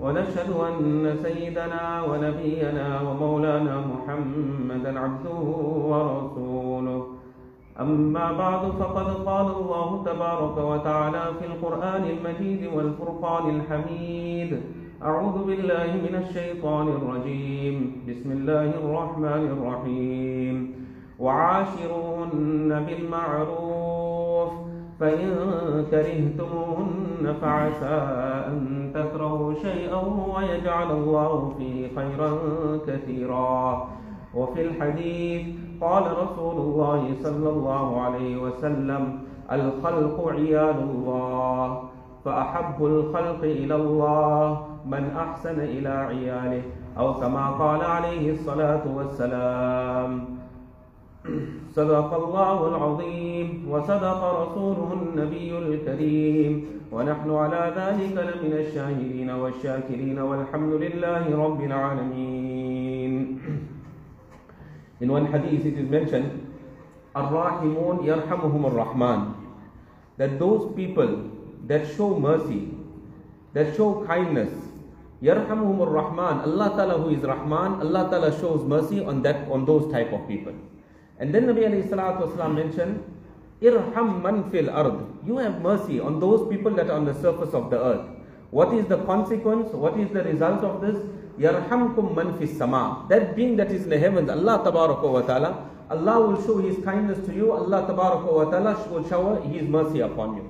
ونشهد أن سيدنا ونبينا ومولانا محمدا عبده ورسوله أما بعد فقد قال الله تبارك وتعالى في القرآن المجيد والفرقان الحميد أعوذ بالله من الشيطان الرجيم بسم الله الرحمن الرحيم وعاشروهن بالمعروف فإن كرهتموهن فعسى أن تكرهوا شيئا ويجعل الله فيه خيرا كثيرا. وفي الحديث قال رسول الله صلى الله عليه وسلم الخلق عيال الله فأحب الخلق إلى الله من أحسن إلى عياله أو كما قال عليه الصلاة والسلام. صدق الله العظيم وصدق رسوله النبي الكريم ونحن على ذلك لمن الشاهدين والشاكرين والحمد لله رب العالمين. In one hadith it is mentioned الراحمون يرحمهم الرحمن, that those people that show mercy, that show kindness, يرحمهم الرحمن, Allah Ta'ala who is Rahman, Allah Ta'ala shows mercy on those type of people. And then Nabi alayhi salatu wasalam mentioned, Irham man fil ard. You have mercy on those people that are on the surface of the earth. What is the consequence? What is the result of this? Yarhamkum man fis sama. That being that is in the heavens, Allah tabaraka wa ta'ala, Allah will show His kindness to you. Allah tabaraka wa ta'ala will shower His mercy upon you.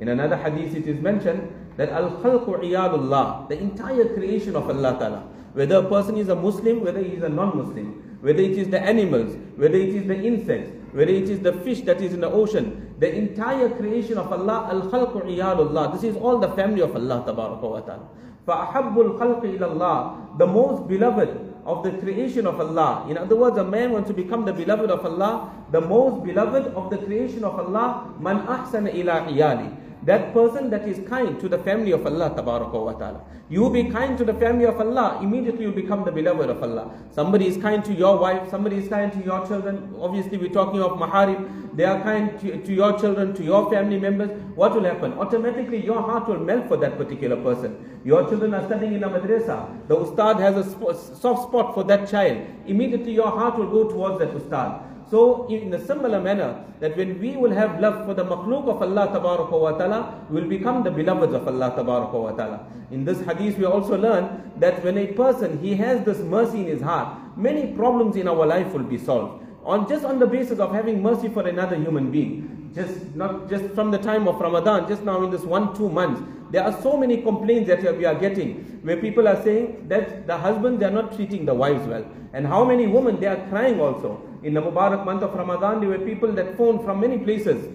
In another hadith it is mentioned that al-khalqu iyadullah, the entire creation of Allah ta'ala. Whether a person is a Muslim, whether he is a non-Muslim, whether it is the animals, whether it is the insects, whether it is the fish that is in the ocean, the entire creation of Allah, al-khalqu iyalullah, this is all the family of Allah tabaraka wa ta'ala. فَأَحَبُّ الْخَلْقِ إِلَى اللَّهِ, the most beloved of the creation of Allah. In other words, a man wants to become the beloved of Allah, the most beloved of the creation of Allah, مَنْ أَحْسَنَ إِلَىٰ عِيَالِهِ, that person that is kind to the family of Allah tabaraka wa ta'ala. You be kind to the family of Allah, immediately you become the beloved of Allah. Somebody is kind to your wife, somebody is kind to your children. Obviously we're talking of maharim. They are kind to your children, to your family members. What will happen? Automatically your heart will melt for that particular person. Your children are studying in a madrasa. The ustad has a soft spot for that child. Immediately your heart will go towards that ustad. So in a similar manner, that when we will have love for the makhluk of Allah tabaraka wa ta'ala, we will become the beloveds of Allah tabaraka wa ta'ala. In this hadith we also learn that when a person, he has this mercy in his heart, many problems in our life will be solved. Just on the basis of having mercy for another human being. Not just from the time of Ramadan, just now in this 1-2 months, there are so many complaints that we are getting, where people are saying that the husbands, they are not treating the wives well. And how many women, they are crying also. In the Mubarak month of Ramadan, there were people that phoned from many places.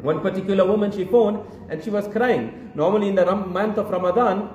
One particular woman, she phoned and she was crying. Normally in the month of Ramadan,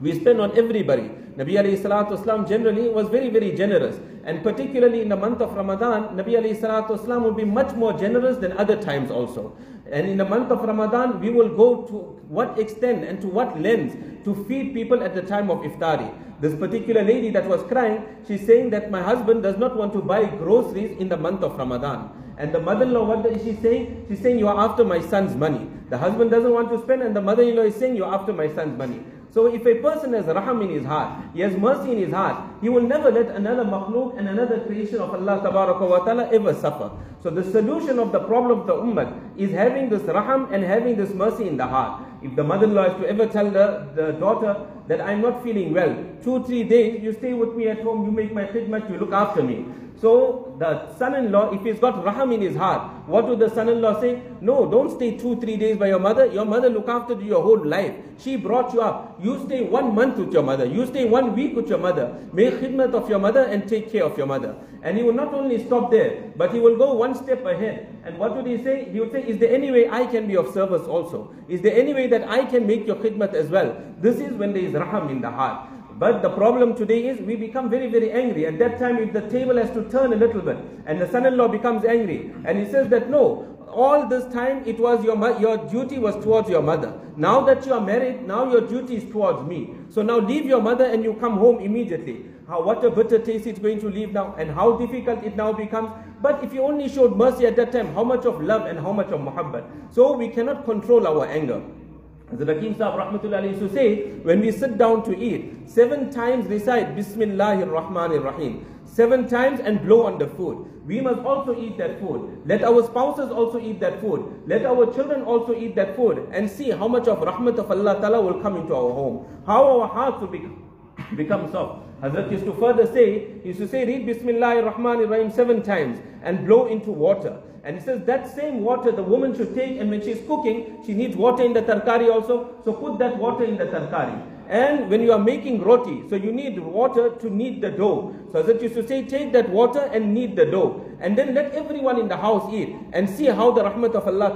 we spend on everybody. Nabi alayhi salatu wasalam generally was very, very generous. And particularly in the month of Ramadan, Nabi alayhi salatu wasalam would be much more generous than other times also. And in the month of Ramadan, we will go to what extent and to what lengths to feed people at the time of iftari. This particular lady that was crying, she's saying that my husband does not want to buy groceries in the month of Ramadan. And the mother-in-law, what is she saying? She's saying, you are after my son's money. The husband doesn't want to spend and the mother-in-law is saying, you are after my son's money. So if a person has raham in his heart, he has mercy in his heart, he will never let another makhluk and another creation of Allah tabaraka wa ta'ala ever suffer. So the solution of the problem of the ummah is having this raham and having this mercy in the heart. If the mother-in-law is to ever tell the daughter that I'm not feeling well, 2-3 days, you stay with me at home, you make my khidmat, you look after me. So the son-in-law, if he's got raham in his heart, what would the son-in-law say? No, don't stay 2-3 days by your mother. Your mother look after you your whole life. She brought you up. You stay 1 month with your mother. You stay 1 week with your mother. Make khidmat of your mother and take care of your mother. And he will not only stop there, but he will go one step ahead. And what would he say? He would say, is there any way I can be of service also? Is there any way that I can make your khidmat as well? This is when there is raham in the heart. But the problem today is we become very, very angry. At that time, if the table has to turn a little bit, and the son-in-law becomes angry, and he says that, no, all this time it was your duty was towards your mother. Now that you are married, now your duty is towards me. So now leave your mother and you come home immediately. How, what a bitter taste it's going to leave now, and how difficult it now becomes. But if you only showed mercy at that time, how much of love and how much of muhabbat. So we cannot control our anger. Hazrat Hakeem Sahib Rahmatullahi used to say, when we sit down to eat, 7 times recite Bismillahir Rahmanir Rahim. 7 times and blow on the food. We must also eat that food. Let our spouses also eat that food. Let our children also eat that food, and see how much of rahmat of Allah Ta'ala will come into our home. How our hearts will become soft. Hazrat used to further say, he used to say, read Bismillahir Rahmanir Rahim 7 times and blow into water. And he says that same water the woman should take, and when she's cooking, she needs water in the tarkari also. So put that water in the tarkari. And when you are making roti, so you need water to knead the dough. So Hazrat used to say, take that water and knead the dough. And then let everyone in the house eat, and see how the rahmat of Allah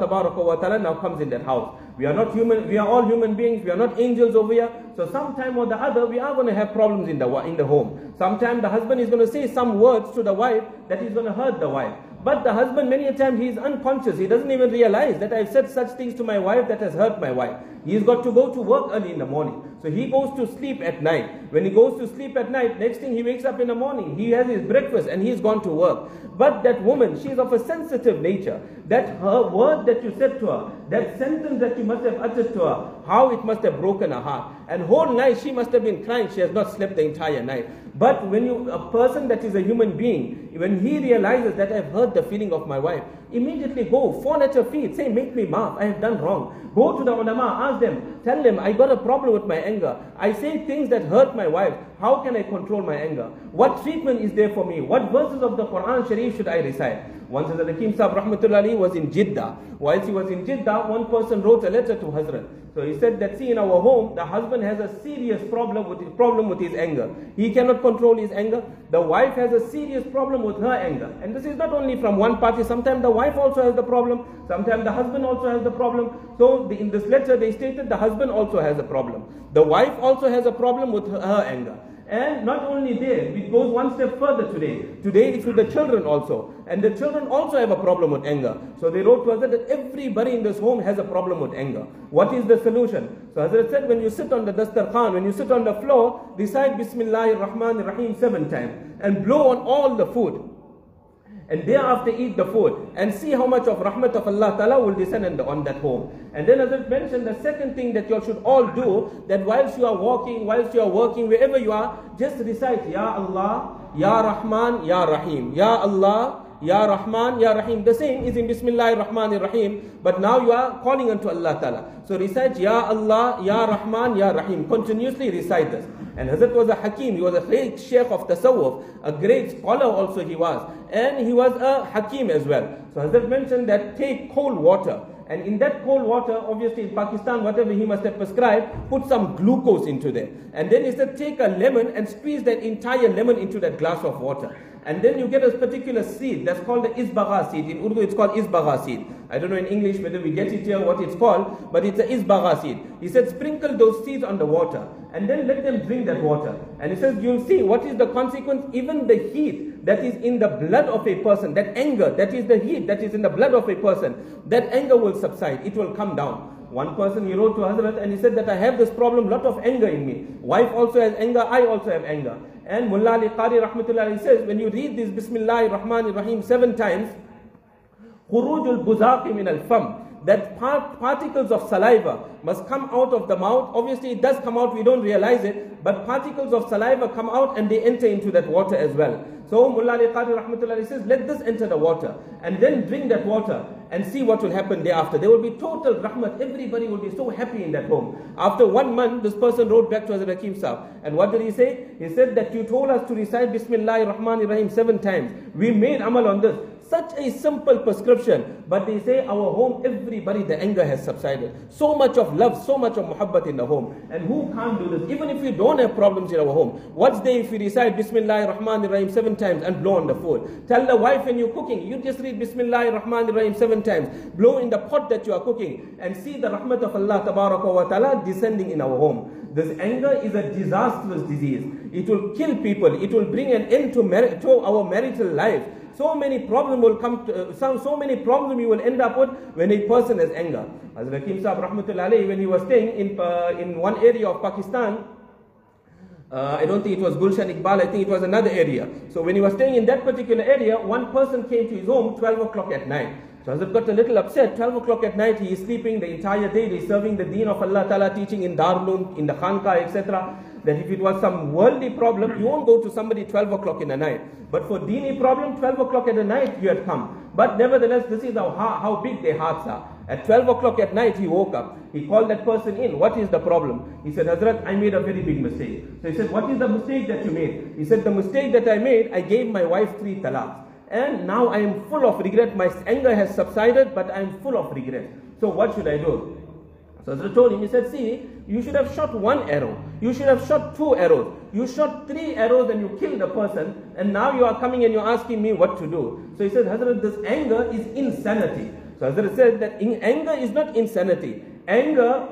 Ta'ala now comes in that house. We are not human, we are all human beings, we are not angels over here. So sometime or the other, we are going to have problems in the home. Sometime the husband is going to say some words to the wife that is going to hurt the wife. But the husband, many a time, he is unconscious. He doesn't even realize that I've said such things to my wife that has hurt my wife. He's got to go to work early in the morning. So he goes to sleep at night. When he goes to sleep at night, next thing he wakes up in the morning, he has his breakfast and he's gone to work. But that woman, she is of a sensitive nature. That her word that you said to her, that sentence that you must have uttered to her, how it must have broken her heart. And whole night she must have been crying. She has not slept the entire night. But when a person that is a human being, when he realizes that I've hurt the feeling of my wife, immediately go, fall at her feet, say, make me maaf, I have done wrong. Go to the ulama, ask them, tell them, I got a problem with my anger. I say things that hurt my wife. How can I control my anger? What treatment is there for me? What verses of the Quran Sharif should I recite? Once Hazrat Hakeem Sahib Rahmatullahi was in Jeddah. Whilst he was in Jeddah, one person wrote a letter to Hazrat. So he said that, see, in our home, the husband has a serious problem with his anger. He cannot control his anger. The wife has a serious problem with her anger. And this is not only from one party. Sometimes the wife also has the problem. Sometimes the husband also has the problem. So in this letter, they stated the husband also has a problem. The wife also has a problem with her anger. And not only there, it goes one step further today. Today it's with the children also. And the children also have a problem with anger. So they wrote to Hazrat that everybody in this home has a problem with anger. What is the solution? So Hazrat said, when you sit on the dastarkhan, when you sit on the floor, recite Bismillahir Rahmanir Rahim 7 times. And blow on all the food. And thereafter eat the food, and see how much of rahmat of Allah Ta'ala will descend on that home. And then Hazrat mentioned the second thing that you should all do, that whilst you are walking, whilst you are working, wherever you are, just recite, Ya Allah, Ya Rahman, Ya Rahim. Ya Allah, Ya Rahman, Ya Rahim. The same is in Bismillahir Rahmanir Rahim, but now you are calling unto Allah Ta'ala. So recite, Ya Allah, Ya Rahman, Ya Rahim. Continuously recite this. And Hazrat was a Hakim, he was a great Sheikh of Tasawwuf, a great scholar also he was. And he was a Hakim as well. So Hazrat mentioned that take cold water. And in that cold water, obviously in Pakistan, whatever he must have prescribed, put some glucose into there. And then he said, take a lemon and squeeze that entire lemon into that glass of water. And then you get a particular seed that's called the isbagha seed. In Urdu, it's called isbagha seed. I don't know in English whether we get it here, what it's called, but it's an isbagha seed. He said, sprinkle those seeds on the water and then let them drink that water. And he says, you'll see what is the consequence, even the heat that is in the blood of a person, that anger, that is the heat that is in the blood of a person, that anger will subside, it will come down. One person, he wrote to Hazrat and he said that I have this problem, lot of anger in me. Wife also has anger, I also have anger. And Mullah Ali Qari Rahmatullahi says, when you read this Bismillahir Rahmanir Rahim 7 times, khurujul buzaqi min al-fam, that particles of saliva must come out of the mouth. Obviously it does come out, we don't realize it, but particles of saliva come out and they enter into that water as well. So Mullah Ali Qari Rahmatullahi says, let this enter the water and then drink that water and see what will happen thereafter. There will be total rahmat. Everybody will be so happy in that home. After 1 month, this person wrote back to Hazrat Hakeem Sahib. And what did he say? He said that you told us to recite Bismillahir Rahmanir Rahim 7 times. We made amal on this. Such a simple prescription, but they say our home, everybody, the anger has subsided. So much of love, so much of muhabbat in the home. And who can't do this? Even if we don't have problems in our home, what's there if we recite Bismillahir Rahmanir Rahim 7 times and blow on the food? Tell the wife when you're cooking, you just read Bismillahir Rahmanir Rahim 7 times. Blow in the pot that you are cooking and see the rahmat of Allah Tabaraka wa Ta'ala descending in our home. This anger is a disastrous disease. It will kill people. It will bring an end to our marital life. So many problems will come to, so many problems you will end up with when a person has anger. Hazrat Hakim Sahab Rahmatullahi Alayhi, when he was staying in one area of Pakistan, I don't think it was Gulshan Iqbal, I think it was another area. So when he was staying in that particular area, one person came to his home 12 o'clock at night. So Hazrat got a little upset. 12 o'clock at night, he is sleeping the entire day, he is serving the deen of Allah Ta'ala, teaching in Darulum, in the Khanqa, etc. That if it was some worldly problem, you won't go to somebody 12 o'clock in the night. But for deeni problem, 12 o'clock at the night, you had come. But nevertheless, this is how big their hearts are. At 12 o'clock at night, he woke up. He called that person in. What is the problem? He said, Hazrat, I made a very big mistake. So he said, what is the mistake that you made? He said, the mistake that I made, I gave my wife 3 talaqs. And now I am full of regret. My anger has subsided, but I am full of regret. So what should I do? So Hazrat told him, he said, see, you should have shot 1 arrow. You should have shot 2 arrows. You shot 3 arrows and you killed the person. And now you are coming and you're asking me what to do. So he said, Hazrat, this anger is insanity. So Hazrat said that anger is not insanity. Anger,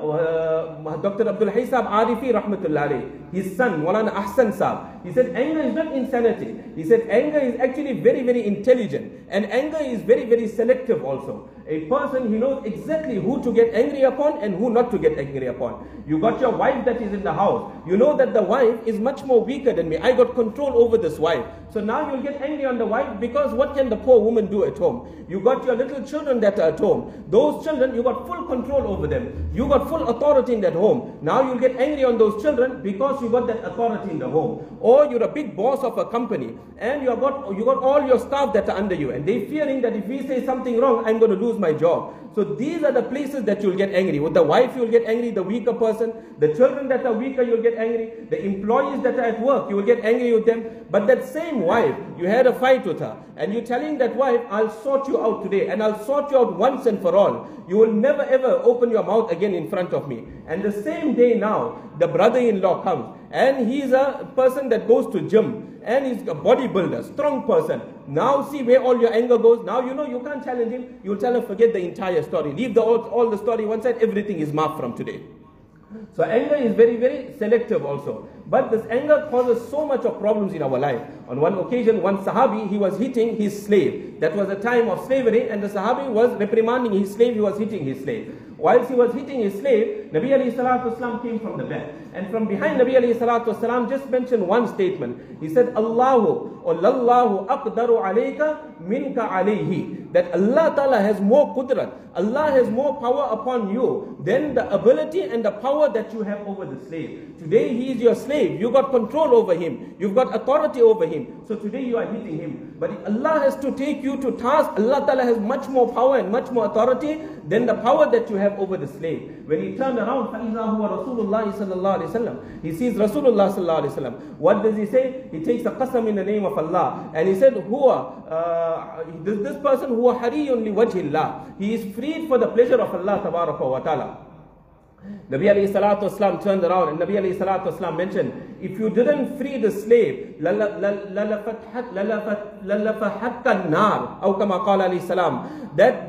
Dr. Abdul Hayy Sahab Arifi Rahmatullahi, his son, Maulana Ahsan Sahab, he said anger is not insanity. He said anger is actually very, very intelligent. And anger is very, very selective also. A person, he knows exactly who to get angry upon and who not to get angry upon. You got your wife that is in the house. You know that the wife is much more weaker than me. I got control over this wife. So now you'll get angry on the wife because what can the poor woman do at home? You got your little children that are at home. Those children, you got full control over them. You got full authority in that home. Now you'll get angry on those children because you got that authority in the home. Or you're a big boss of a company and you got all your staff that are under you. And they're fearing that if we say something wrong, I'm going to lose my job. So these are the places that you'll get angry. With the wife you'll get angry, the weaker person. The children that are weaker you'll get angry. The employees that are at work, you will get angry with them. But that same wife, you had a fight with her. And you're telling that wife, I'll sort you out today. And I'll sort you out once and for all. You will never ever open your mouth again in front of me. And the same day now, the brother-in-law comes. And he's a person that goes to gym. And he's a bodybuilder, strong person. Now see where all your anger goes. Now you know you can't challenge him. You'll tell him, forget the entire story. Leave all the story one side. Everything is marked from today. So anger is very, very selective also. But this anger causes so much of problems in our life. On one occasion, one Sahabi, he was hitting his slave. That was a time of slavery and the Sahabi was reprimanding his slave, he was hitting his slave. Whilst he was hitting his slave, Nabi alayhi salatu wasalam came from the back. And from behind Nabi alayhi salatu wasalam just mentioned one statement. He said, Allahu or Lallahu aqdaru alayka minka alayhi. That Allah Ta'ala has more qudrat. Allah has more power upon you than the ability and the power that you have over the slave. Today he is your slave. You got control over him. You've got authority over him. So today you are hitting him. But if Allah has to take you to task, Allah Ta'ala has much more power and much more authority than the power that you have over the slave. When he turned around, he sees Rasulullah. What does he say? He takes a qasam in the name of Allah. And he said, this person, huwa hariyun li wajhillah. He is freed for the pleasure of Allah Ta'ala. Nabi alayhi salatu wasalam turned around and Nabi alayhi salatu wasalam mentioned, if you didn't free the slave, that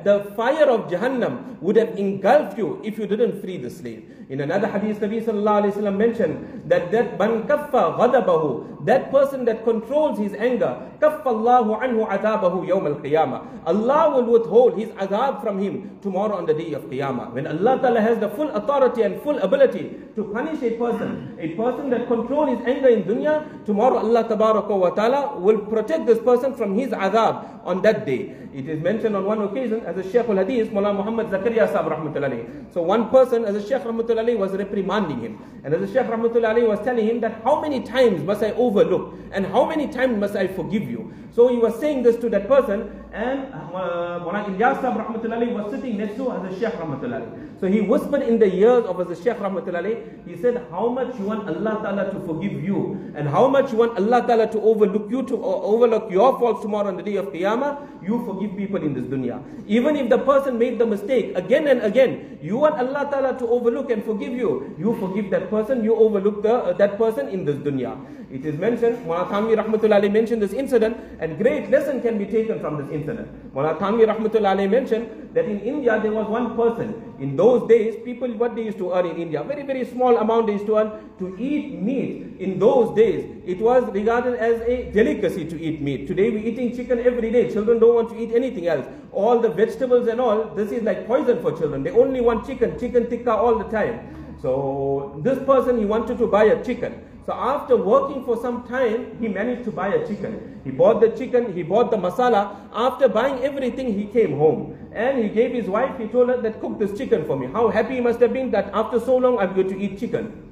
the fire of Jahannam would have engulfed you if you didn't free the slave. In another hadith, Nabi sallallahu alayhi wasalam mentioned that man kaffa ghadabahu, that person that controls his anger, kaffa Allahu anhu adabahu yawm al-qiyamah. Allah will withhold his adab from him tomorrow on the day of Qiyamah. When Allah Ta'ala has the full authority and full ability to punish a person that controls his anger in dunya, tomorrow Allah Tabaraka wa Ta'ala will protect this person from his azab on that day. It is mentioned on one occasion as a Shaykh al-Hadith, Mullah Muhammad Zakaria Sahab Rahmatullahi. So one person as a Shaykh Rahmatullahi was reprimanding him. And as a Shaykh Rahmatullahi was telling him that how many times must I overlook and how many times must I forgive you? So he was saying this to that person, and Mulana Ilyas Sahib Rahmatullahi was sitting next to Hazrat Shaykh Rahmatullahi. So he whispered in the ears of Hazrat Shaykh Rahmatullahi, he said, how much you want Allah Ta'ala to forgive you, and how much you want Allah Ta'ala to overlook you, to overlook your faults tomorrow on the day of Qiyamah. You forgive people in this dunya. Even if the person made the mistake again and again, you want Allah Ta'ala to overlook and forgive you. You forgive that person, you overlook that person in this dunya. It is mentioned, Mulana Thanvi Rahmatullahi mentioned this incident, and great lesson can be taken from this incident. Mulana Thanvi Rahmatullahi mentioned that in India there was one person. In those days, people, what they used to earn in India, very, very small amount they used to earn. To eat meat in those days, it was regarded as a delicacy to eat meat. Today we're eating chicken every day. Children don't want to eat anything else. All the vegetables and all, this is like poison for children. They only want chicken tikka all the time. So this person, he wanted to buy a chicken. So after working for some time, he managed to buy a chicken. He bought the chicken, he bought the masala. After buying everything, he came home. And he gave his wife, he told her that cook this chicken for me. How happy he must have been that after so long, I'm going to eat chicken.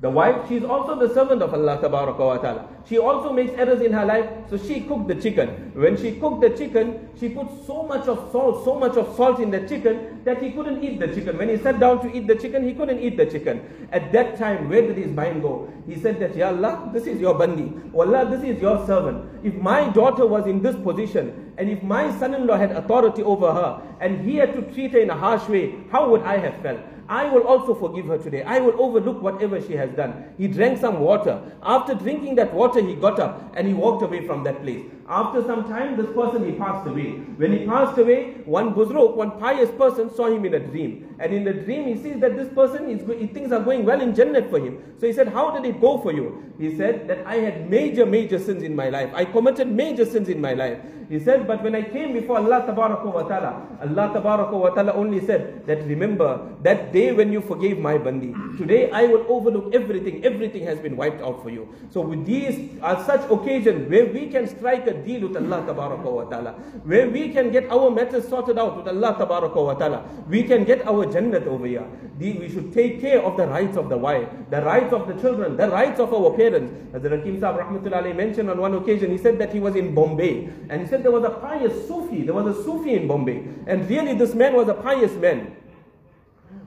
The wife, she's also the servant of Allah Tabaraka wa Ta'ala. She also makes errors in her life, so she cooked the chicken. When she cooked the chicken, she put so much of salt in the chicken that he couldn't eat the chicken. When he sat down to eat the chicken, he couldn't eat the chicken. At that time, where did his mind go? He said that, Ya Allah, this is your bandi. O Allah, this is your servant. If my daughter was in this position, and if my son-in-law had authority over her, and he had to treat her in a harsh way, how would I have felt? I will also forgive her today. I will overlook whatever she has done. He drank some water. After drinking that water, he got up and he walked away from that place. After some time, this person, he passed away. When he passed away, one buzruk, one pious person saw him in a dream. And in the dream, he sees that this person, things are going well in Jannat for him. So he said, how did it go for you? He said that I had major, major sins in my life. I committed major sins in my life. He said, but when I came before Allah Tabaraka wa Ta'ala, Allah Tabaraka wa Ta'ala only said that remember that day when you forgave my bandi. Today I will overlook everything. Everything has been wiped out for you. So with these are such occasions where we can strike a deal with Allah Tabaraka wa Ta'ala, where we can get our matters sorted out with Allah Tabaraka wa Ta'ala. We can get our Jannat over here. We should take care of the rights of the wife, the rights of the children, the rights of our parents. As the Hakim Sahib Rahmatullahi mentioned on one occasion, he said that he was in Bombay, and he said there was a pious Sufi. There was a Sufi in Bombay, and really this man was a pious man.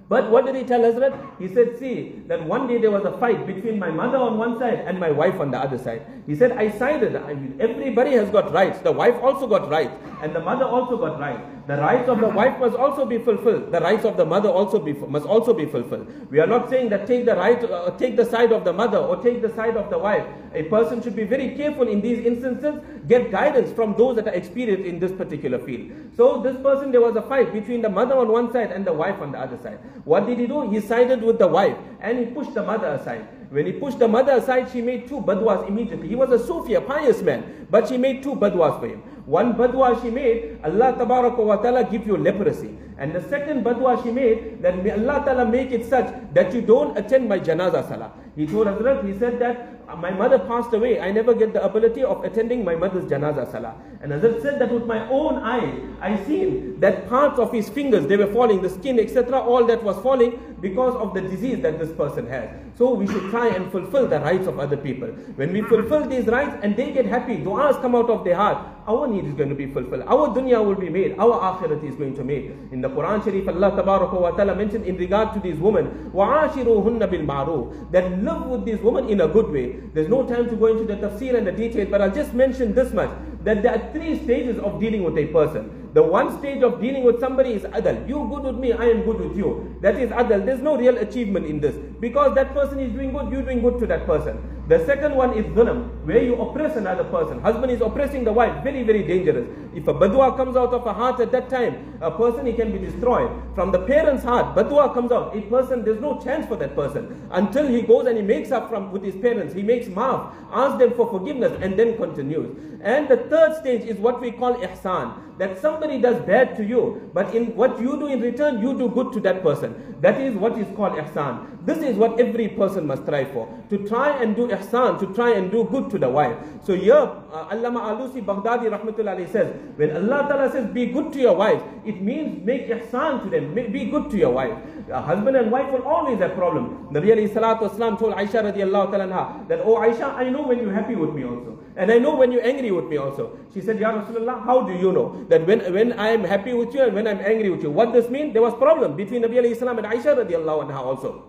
But what did he tell Hazrat? He said, see, that one day there was a fight between my mother on one side and my wife on the other side. He said, I sided. Everybody has got rights. The wife also got rights. And the mother also got rights. The rights of the wife must also be fulfilled. The rights of the mother must also be fulfilled. We are not saying that take the side of the mother or take the side of the wife. A person should be very careful in these instances. Get guidance from those that are experienced in this particular field. So this person, there was a fight between the mother on one side and the wife on the other side. What did he do? He sided with the wife and he pushed the mother aside. When he pushed the mother aside, she made two badwas immediately. He was a Sufi, a pious man, but she made two badwas for him. One badwa she made, Allah Tabaraka wa Ta'ala give you leprosy. And the second badwa she made, that may Allah Ta'ala make it such that you don't attend my janaza salah. He told Hazrat, he said that my mother passed away. I never get the ability of attending my mother's janaza salah. And Hazrat said that with my own eyes, I seen that parts of his fingers, they were falling, the skin, etc., all that was falling because of the disease that this person has. So we should try and fulfill the rights of other people. When we fulfill these rights and they get happy, du'as come out of their heart, our need is going to be fulfilled. Our dunya will be made. Our akhirat is going to be made. In the Quran Sharif, Allah Tabaraka wa Ta'ala mentioned in regard to these women, وَعَاشِرُوهُنَّ بِالْمَعْرُوفِ, that live with these women in a good way. There's no time to go into the tafsir and the detail, but I'll just mention this much, that there are three stages of dealing with a person. The one stage of dealing with somebody is adl. You good with me, I am good with you. That is adl. There's no real achievement in this. Because that person is doing good, you're doing good to that person. The second one is dhulm, where you oppress another person. Husband is oppressing the wife. Very, very dangerous. If a badwa comes out of a heart at that time, a person, he can be destroyed. From the parent's heart, badwa comes out. A person, there's no chance for that person. Until he goes and he makes up with his parents. He makes maaf, asks them for forgiveness, and then continues. And the third stage is what we call ihsan, that somebody does bad to you, but in what you do in return, you do good to that person. That is what is called ihsan. This is what every person must strive for, to try and do ihsan, to try and do good to the wife. So here, Allama Alusi Baghdadi Rahmatullahi says, when Allah Ta'ala says, be good to your wife, it means make ihsan to them, be good to your wife. A husband and wife will always have problems. Nabi alayhi salatu wasalam told Aisha radiallahu ta'ala anha, that, oh Aisha, I know when you're happy with me also. And I know when you're angry with me also. She said, Ya Rasulullah, how do you know that when I'm happy with you and when I'm angry with you? What does this mean? There was problem between Nabi alayhi salam and Aisha radiallahu anha also.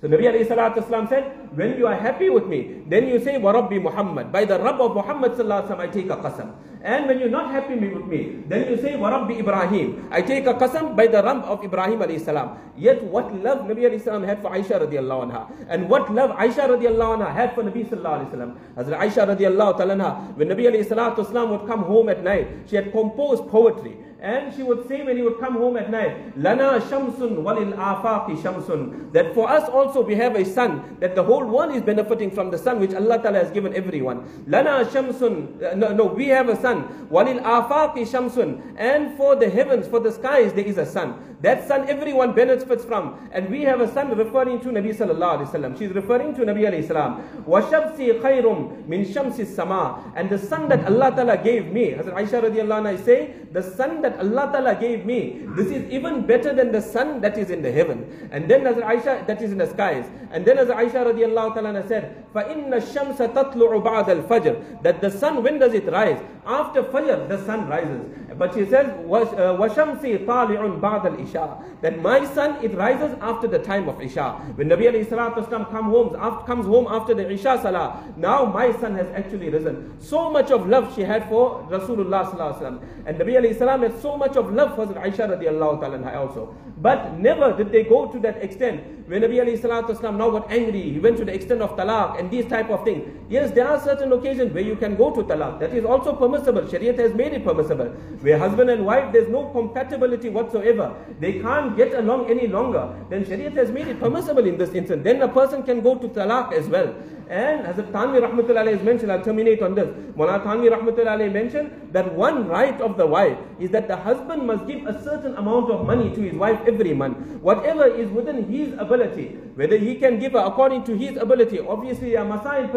So Nabi alayhi salatu wasalam said, when you are happy with me, then you say, Wa Rabbi Muhammad. By the Rabb of Muhammad sallallahu alayhi wa sallam, I take a qasam. And when you're not happy with me, then you say, Wa Rabbi Ibrahim. I take a qasam by the Rabb of Ibrahim alayhi salam. Yet what love Nabi alayhi salam had for Aisha radiallahu anha. And what love Aisha radiallahu anha had for Nabi sallallahu alayhi wa sallam. Hazrat Aisha radiallahu anha, when Nabi alayhi salatu wasalam would come home at night, she had composed poetry. And she would say when he would come home at night, Lana Shamsun walil afaqi Shamsun. That for us also we have a sun, that the whole world is benefiting from the sun which Allah Ta'ala has given everyone. Lana Shamsun, we have a sun. Walil afaqi Shamsun. And for the heavens, for the skies, there is a sun. That sun everyone benefits from. And we have a sun referring to Nabi Sallallahu Alaihi Wasallam. She's referring to Nabi Alayhi Salam. Wa shamsi khairum min shamsi sama. And the sun that Allah Ta'ala gave me, Hazrat Aisha radiallahu anha say, the sun that Allah Ta'ala gave me, this is even better than the sun that is in the heaven. And then as Aisha, that is in the skies. And then as Aisha radiallahu ta'ala said, فَإِنَّ الشَّمْسَ تَطْلُعُ بَعْدَ الْفَجْرِ. That the sun, when does it rise? After Fajr, the sun rises. But she says, وَشَمْسِي طَالِعٌ بَعْدَ الْإِشَاءِ. That my sun, it rises after the time of Isha. When Nabi alayhi salatu wasalam comes home after the Isha Salah, now my sun has actually risen. So much of love she had for Rasulullah sallallahu alayhi wasalam. And Nabi alayhi salam had so much of love for Aisha radiallahu ta'ala also. But never did they go to that extent. When Nabi alayhi salatu wasalam now got angry, he went to the extent of talaq and these type of things. Yes, there are certain occasions where you can go to talaq. That is also permissible. Shariat has made it permissible. Where husband and wife, there's no compatibility whatsoever. They can't get along any longer. Then Shariat has made it permissible in this instance. Then a person can go to talaq as well. And Hazrat Thanwi Rahmatullahi Alayhi has mentioned, I'll terminate on this. Mawlana Thanwi Rahmatullahi Alayhi mentioned that one right of the wife is that the husband must give a certain amount of money to his wife every month. Whatever is within his ability, whether he can give her according to his ability. Obviously, there are masail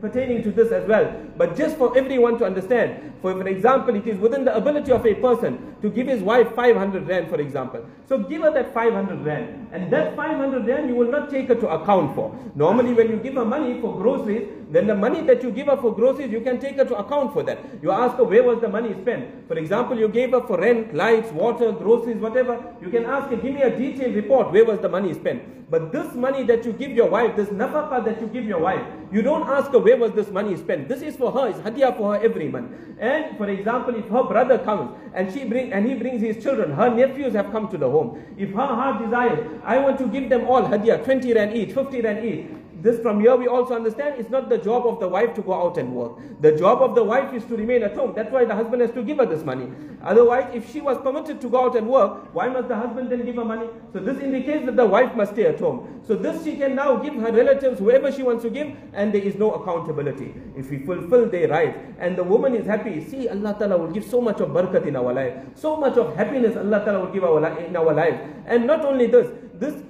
pertaining to this as well. But just for everyone to understand, for example, it is within the ability of a person to give his wife 500 rand, for example. So give her that 500 rand. And that 500 rand you will not take her to account for. Normally, when you give her money for groceries, then the money that you give her for groceries, you can take her to account for that. You ask her, where was the money spent? For example, you gave her for rent, lights, water, groceries, whatever. You can ask her, give me a detailed report, where was the money spent? But this money that you give your wife, this nafaqah that you give your wife, you don't ask her, where was this money spent? This is for her, it's hadiyah for her every month. And for example, if her brother comes and he brings his children, her nephews have come to the home. If her heart desires, I want to give them all hadiyah, 20 rand each, 50 rand each. This from here we also understand, it's not the job of the wife to go out and work. The job of the wife is to remain at home. That's why the husband has to give her this money. Otherwise, if she was permitted to go out and work, why must the husband then give her money? So this indicates that the wife must stay at home. So this she can now give her relatives, whoever she wants to give, and there is no accountability. If we fulfill their rights, and the woman is happy, see, Allah Ta'ala will give so much of barakat in our life. So much of happiness Allah Ta'ala will give in our life. And not only this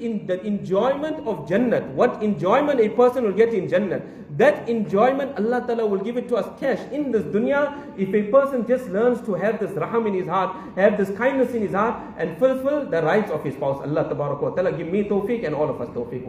in the enjoyment of Jannat, what enjoyment a person will get in Jannat, that enjoyment Allah Ta'ala will give it to us cash in this dunya if a person just learns to have this raham in his heart, have this kindness in his heart and fulfill the rights of his spouse. Allah Ta'ala give me tawfiq and all of us tawfiq.